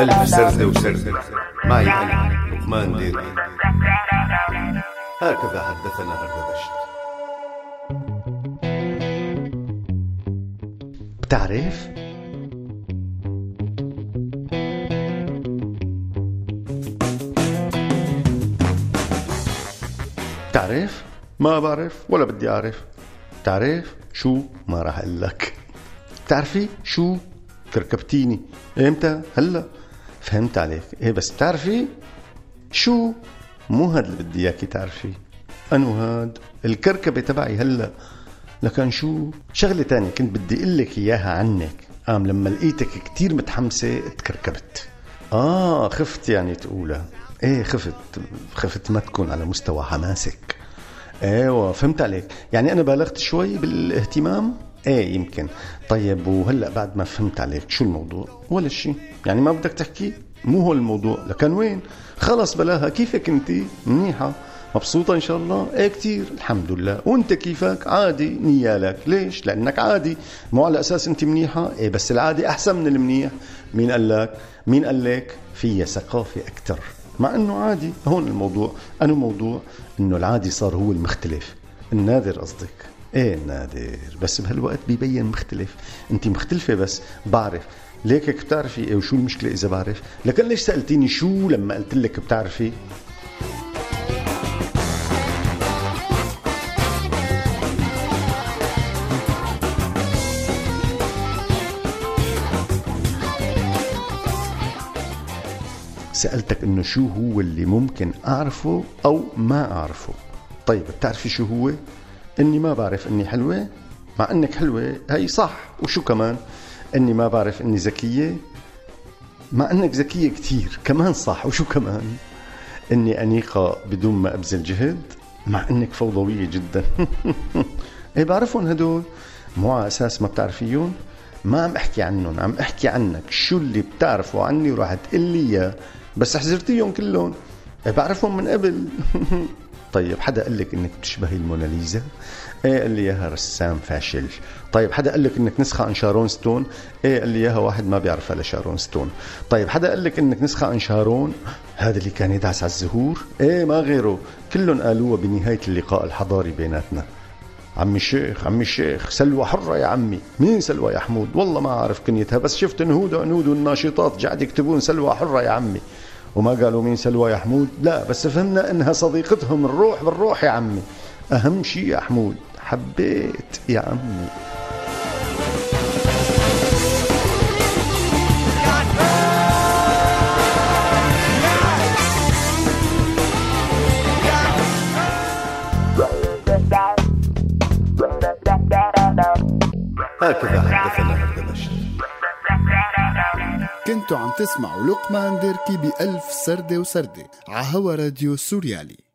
ألف سرزة وسرزة معي أنا لقمان ديري. هكذا حدثنا هردبشت. بتعرف؟ بتعرف؟ ما بعرف ولا بدي أعرف. بتعرف؟ شو؟ ما راح أقلك. بتعرفي؟ شو؟ تركبتيني امتى؟ هلا فهمت عليك. ايه بس بتعرفي شو؟ مو هاد اللي بدي اياكي تعرفي. انو هاد الكركبه تبعي هلا. لكن شو شغله تانية كنت بدي اقلك اياها عنك. قام لما لقيتك كتير متحمسه تكركبت. خفت يعني تقولها. ايه خفت ما تكون على مستوى حماسك. ايوه فهمت عليك. يعني انا بالغت شوي بالاهتمام. ايه يمكن. طيب وهلأ بعد ما فهمت عليك شو الموضوع؟ ولا شي يعني ما بدك تحكي. مو هو الموضوع. لكن وين خلص بلاها. كيفك انتي؟ منيحة مبسوطة ان شاء الله؟ ايه كتير الحمد لله. وانت كيفك؟ عادي نيالك. ليش؟ لانك عادي. مو على اساس انتي منيحة. ايه بس العادي احسن من المنيح. مين قال لك فيها ثقافة اكتر مع انه عادي. هون الموضوع انه موضوع انه العادي صار هو المختلف. النادر قصدك. ايه نادر بس بهالوقت بيبين مختلف. انت مختلفة بس بعرف. ليكك بتعرفي. ايه وشو المشكلة اذا بعرف؟ لكن ليش سألتيني شو لما قلت لك بتعرفي؟ سألتك انه شو هو اللي ممكن اعرفه او ما اعرفه. طيب بتعرفي شو هو؟ اني ما بعرف اني حلوة. مع انك حلوة هاي صح. وشو كمان؟ اني ما بعرف اني ذكية. مع انك ذكية كتير كمان صح. وشو كمان؟ اني انيقة بدون ما ابذل جهد. مع انك فوضوية جدا. ايه بعرفهم هدول. مو على اساس ما بتعرفيهم. ما عم احكي عنهم. عم احكي عنك. شو اللي بتعرفه عني وراح تقلي يا بس حزرتيهم كلهم. ايه بعرفهم من قبل. طيب حدا قال لك انك بتشبهي الموناليزا؟ ايه قال لي اياها رسام فاشل. طيب حدا قال لك انك نسخه عن شارون ستون؟ ايه قال لي اياها واحد ما بيعرفها لشارون ستون. طيب حدا قال لك انك نسخه عن شارون هذا اللي كان يدعس على الزهور؟ ايه ما غيره. كلهم قالوها بنهايه اللقاء الحضاري بيناتنا. عمي الشيخ سلوى حره يا عمي. مين سلوى يا حمود؟ والله ما عارف كنيتها بس شفت نهود الناشطات قاعد يكتبون سلوى حره يا عمي. وما قالوا مين سلوى يا حمود. لا بس فهمنا انها صديقتهم الروح بالروح يا عمي. اهم شيء يا حمود حبيت يا عمي. هكذا حدثنا هردبشت. كنتوا عم تسمعوا لقمان ديركي بألف سردة وسردة عهوا راديو سوريالي.